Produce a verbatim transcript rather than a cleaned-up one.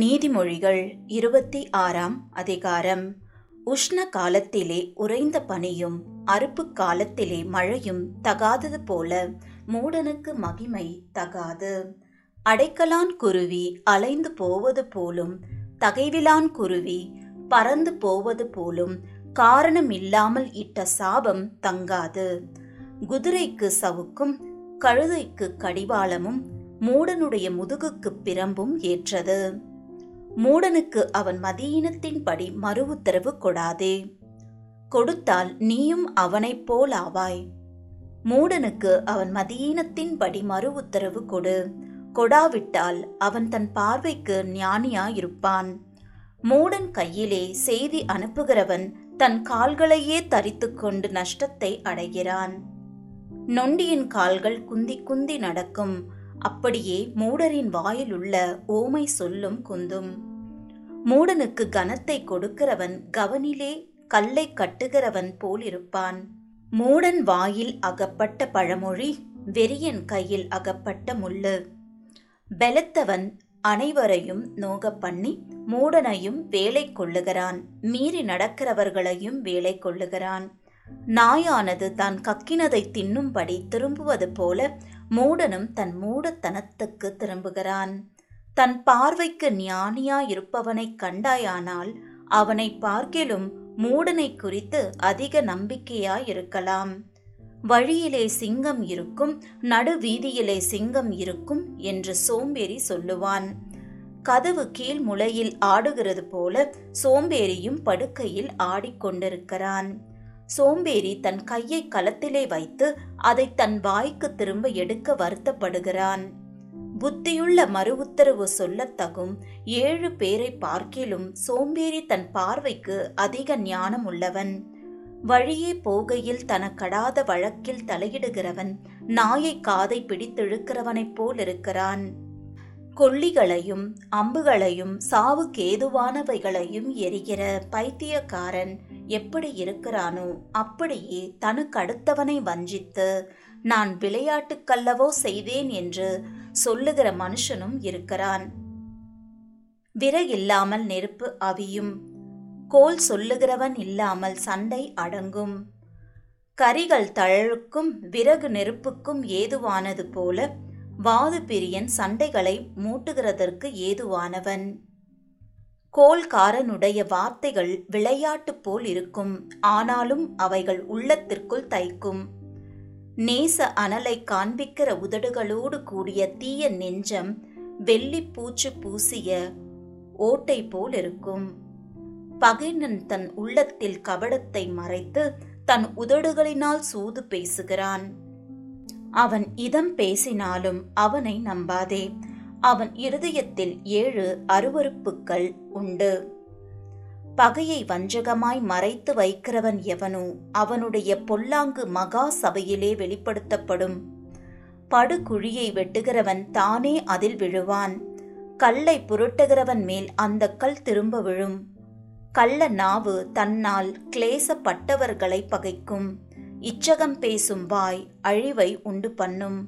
நீதிமொழிகள் இருபத்தி ஆறாம் அதிகாரம். உஷ்ண காலத்திலே உறைந்த பனியும் அறுப்பு காலத்திலே மழையும் தகாதது போல மூடனுக்கு மகிமை தகாது. அடைக்கலான் குருவி அலைந்து போவது போலும் தகைவிலான் குருவி பறந்து போவது போலும் காரணமில்லாமல் இட்ட சாபம் தங்காது. குதிரைக்கு சவுக்கும் கழுதைக்கு கடிவாளமும் மூடனுடைய முதுகுக்கு பிரம்பும் ஏற்றது. மூடனுக்கு அவன் மதியீனத்தின்படி மறு உத்தரவு கொடாதே, கொடுத்தால் நீயும் அவனைப் போலாவாய். மூடனுக்கு அவன் மதியீனத்தின்படி மறு உத்தரவு கொடு, கொடாவிட்டால் அவன் தன் பார்வைக்கு ஞானியாயிருப்பான். மூடன் கையிலே செய்தி அனுப்புகிறவன் தன் கால்களையே தரித்து கொண்டு நஷ்டத்தை அடைகிறான். நொண்டியின் கால்கள் குந்தி குந்தி நடக்கும், அப்படியே மூடரின் வாயிலுள்ள ஓமை சொல்லும் குந்தும். மூடனுக்கு கனத்தை கொடுக்கிறவன் கவனிலே கல்லை கட்டுகிறவன் போலிருப்பான். மூடன் வாயில் அகப்பட்ட பழமொழி வெறியன் கையில் அகப்பட்ட முள்ளு. பெலத்தவன் அனைவரையும் நோக பண்ணி மூடனையும் வேலை கொள்ளுகிறான், மீறி நடக்கிறவர்களையும் வேலை கொள்ளுகிறான். நாயானது தான் கக்கினதை தின்னும்படி திரும்புவது போல மூடனும் தன் மூடத்தனத்துக்கு திரும்புகிறான். தன் பார்வைக்கு ஞானியாயிருப்பவனை கண்டாயானால் அவனை பார்க்கிலும் மூடனை குறித்து அதிக நம்பிக்கையாயிருக்கலாம். வழியிலே சிங்கம் இருக்கும், நடுவீதியிலே சிங்கம் இருக்கும் என்று சோம்பேறி சொல்லுவான். கதவு கீழ் முளையில் ஆடுகிறது போல சோம்பேறியும் படுக்கையில் ஆடிக்கொண்டிருக்கிறான். சோம்பேறி தன் கையை கலத்திலே வைத்து அதை தன் வாய்க்கு திரும்ப எடுக்க வருத்தப்படுகிறான். புத்தியுள்ள மறு உத்தரவு சொல்லத்தகும் ஏழு பேரை பார்க்கிலும் சோம்பேறி தன் பார்வைக்கு அதிக ஞானம் உள்ளவன். வழியே போகையில் தனக்கடாத வழக்கில் தலையிடுகிறவன் நாயை காதை பிடித்திழுக்கிறவனைப் போலிருக்கிறான். கொள்ளிகளையும் அம்புகளையும் சாவுக்கு ஏதுவானவைகளையும் எரிகிற பைத்தியக்காரன் எப்படி இருக்கிறானோ அப்படியே தனக்கடுத்தவனை வஞ்சித்து நான் விளையாட்டுக்கல்லவோ செய்தேன் என்று சொல்லுகிற மனுஷனும் இருக்கிறான். விறகில்லாமல் நெருப்பு அவியும், கோல் சொல்லுகிறவன் இல்லாமல் சண்டை அடங்கும். கரிகள் தழலுக்கும் விறகு நெருப்புக்கும் ஏதுவானது போல வாது பிரியன் சண்டைகளை மூட்டுகிறதற்கு ஏதுவானவன். கோல்காரனுடைய வார்த்தைகள் விளையாட்டு போல் இருக்கும், ஆனாலும் அவைகள் உள்ளத்திற்குள் தைக்கும். நேச அனலை காண்பிக்கிற உதடுகளோடு கூடிய தீய நெஞ்சம் வெள்ளி பூச்சு பூசிய ஓட்டை போல் இருக்கும். பகைனன் தன் உள்ளத்தில் கபடத்தை மறைத்து தன் உதடுகளினால் சூது பேசுகிறான். அவன் இதம் பேசினாலும் அவனை நம்பாதே, அவன் இருதயத்தில் ஏழு அருவருப்புக்கள் உண்டு. பகையை வஞ்சகமாய் மறைத்து வைக்கிறவன் எவனோ அவனுடைய பொல்லாங்கு மகா சபையிலே வெளிப்படுத்தப்படும். படுகுழியை வெட்டுகிறவன் தானே அதில் விழுவான், கல்லை புரட்டுகிறவன் மேல் அந்த கல் திரும்ப விழும். கள்ள நாவு தன்னால் கிளேசப்பட்டவர்களை பகைக்கும், இச்சகம் பேசும் வாய் அழிவை உண்டு பண்ணும்.